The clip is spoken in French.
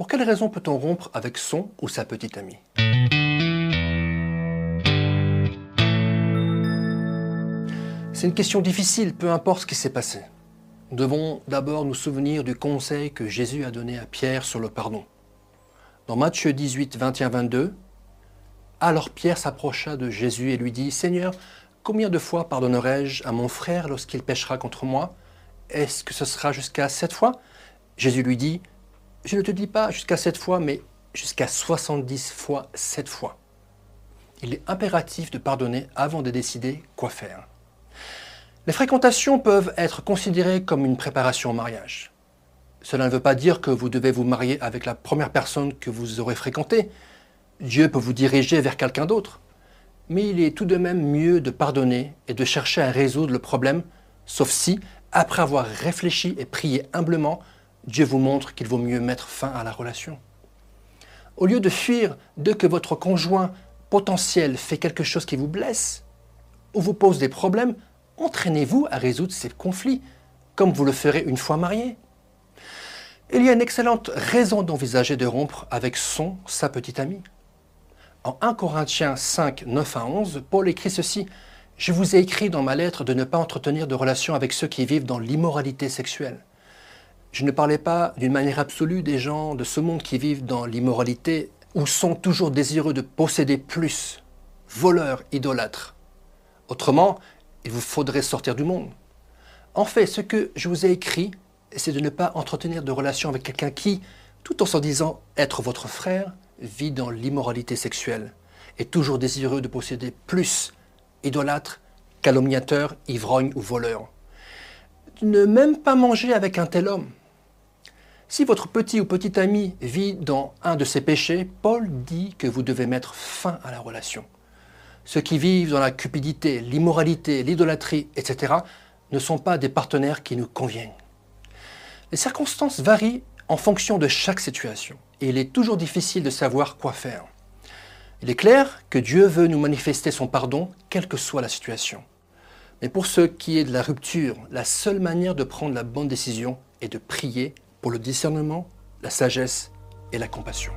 Pour quelle raison peut-on rompre avec son ou sa petite amie? C'est une question difficile, peu importe ce qui s'est passé. Nous devons d'abord nous souvenir du conseil que Jésus a donné à Pierre sur le pardon. Dans Matthieu 18, 21-22, « Alors Pierre s'approcha de Jésus et lui dit, « Seigneur, combien de fois pardonnerai-je à mon frère lorsqu'il péchera contre moi? Est-ce que ce sera jusqu'à 7 fois ?» Jésus lui dit, « Je ne te dis pas jusqu'à 7 fois, mais jusqu'à 70 fois 7 fois. » Il est impératif de pardonner avant de décider quoi faire. Les fréquentations peuvent être considérées comme une préparation au mariage. Cela ne veut pas dire que vous devez vous marier avec la première personne que vous aurez fréquentée. Dieu peut vous diriger vers quelqu'un d'autre. Mais il est tout de même mieux de pardonner et de chercher à résoudre le problème, sauf si, après avoir réfléchi et prié humblement, Dieu vous montre qu'il vaut mieux mettre fin à la relation. Au lieu de fuir dès que votre conjoint potentiel fait quelque chose qui vous blesse ou vous pose des problèmes, entraînez-vous à résoudre ces conflits, comme vous le ferez une fois marié. Il y a une excellente raison d'envisager de rompre avec sa petite amie. En 1 Corinthiens 5, 9 à 11, Paul écrit ceci, « Je vous ai écrit dans ma lettre de ne pas entretenir de relations avec ceux qui vivent dans l'immoralité sexuelle. » Je ne parlais pas d'une manière absolue des gens de ce monde qui vivent dans l'immoralité ou sont toujours désireux de posséder plus, voleurs, idolâtres. Autrement, il vous faudrait sortir du monde. En fait, ce que je vous ai écrit, c'est de ne pas entretenir de relations avec quelqu'un qui, tout en se disant être votre frère, vit dans l'immoralité sexuelle, est toujours désireux de posséder plus, idolâtre, calomniateur, ivrogne ou voleur. Ne même pas manger avec un tel homme. Si votre petit ou petite ami vit dans un de ces péchés, Paul dit que vous devez mettre fin à la relation. Ceux qui vivent dans la cupidité, l'immoralité, l'idolâtrie, etc. ne sont pas des partenaires qui nous conviennent. Les circonstances varient en fonction de chaque situation et il est toujours difficile de savoir quoi faire. Il est clair que Dieu veut nous manifester son pardon, quelle que soit la situation. Mais pour ce qui est de la rupture, la seule manière de prendre la bonne décision est de prier pour le discernement, la sagesse et la compassion.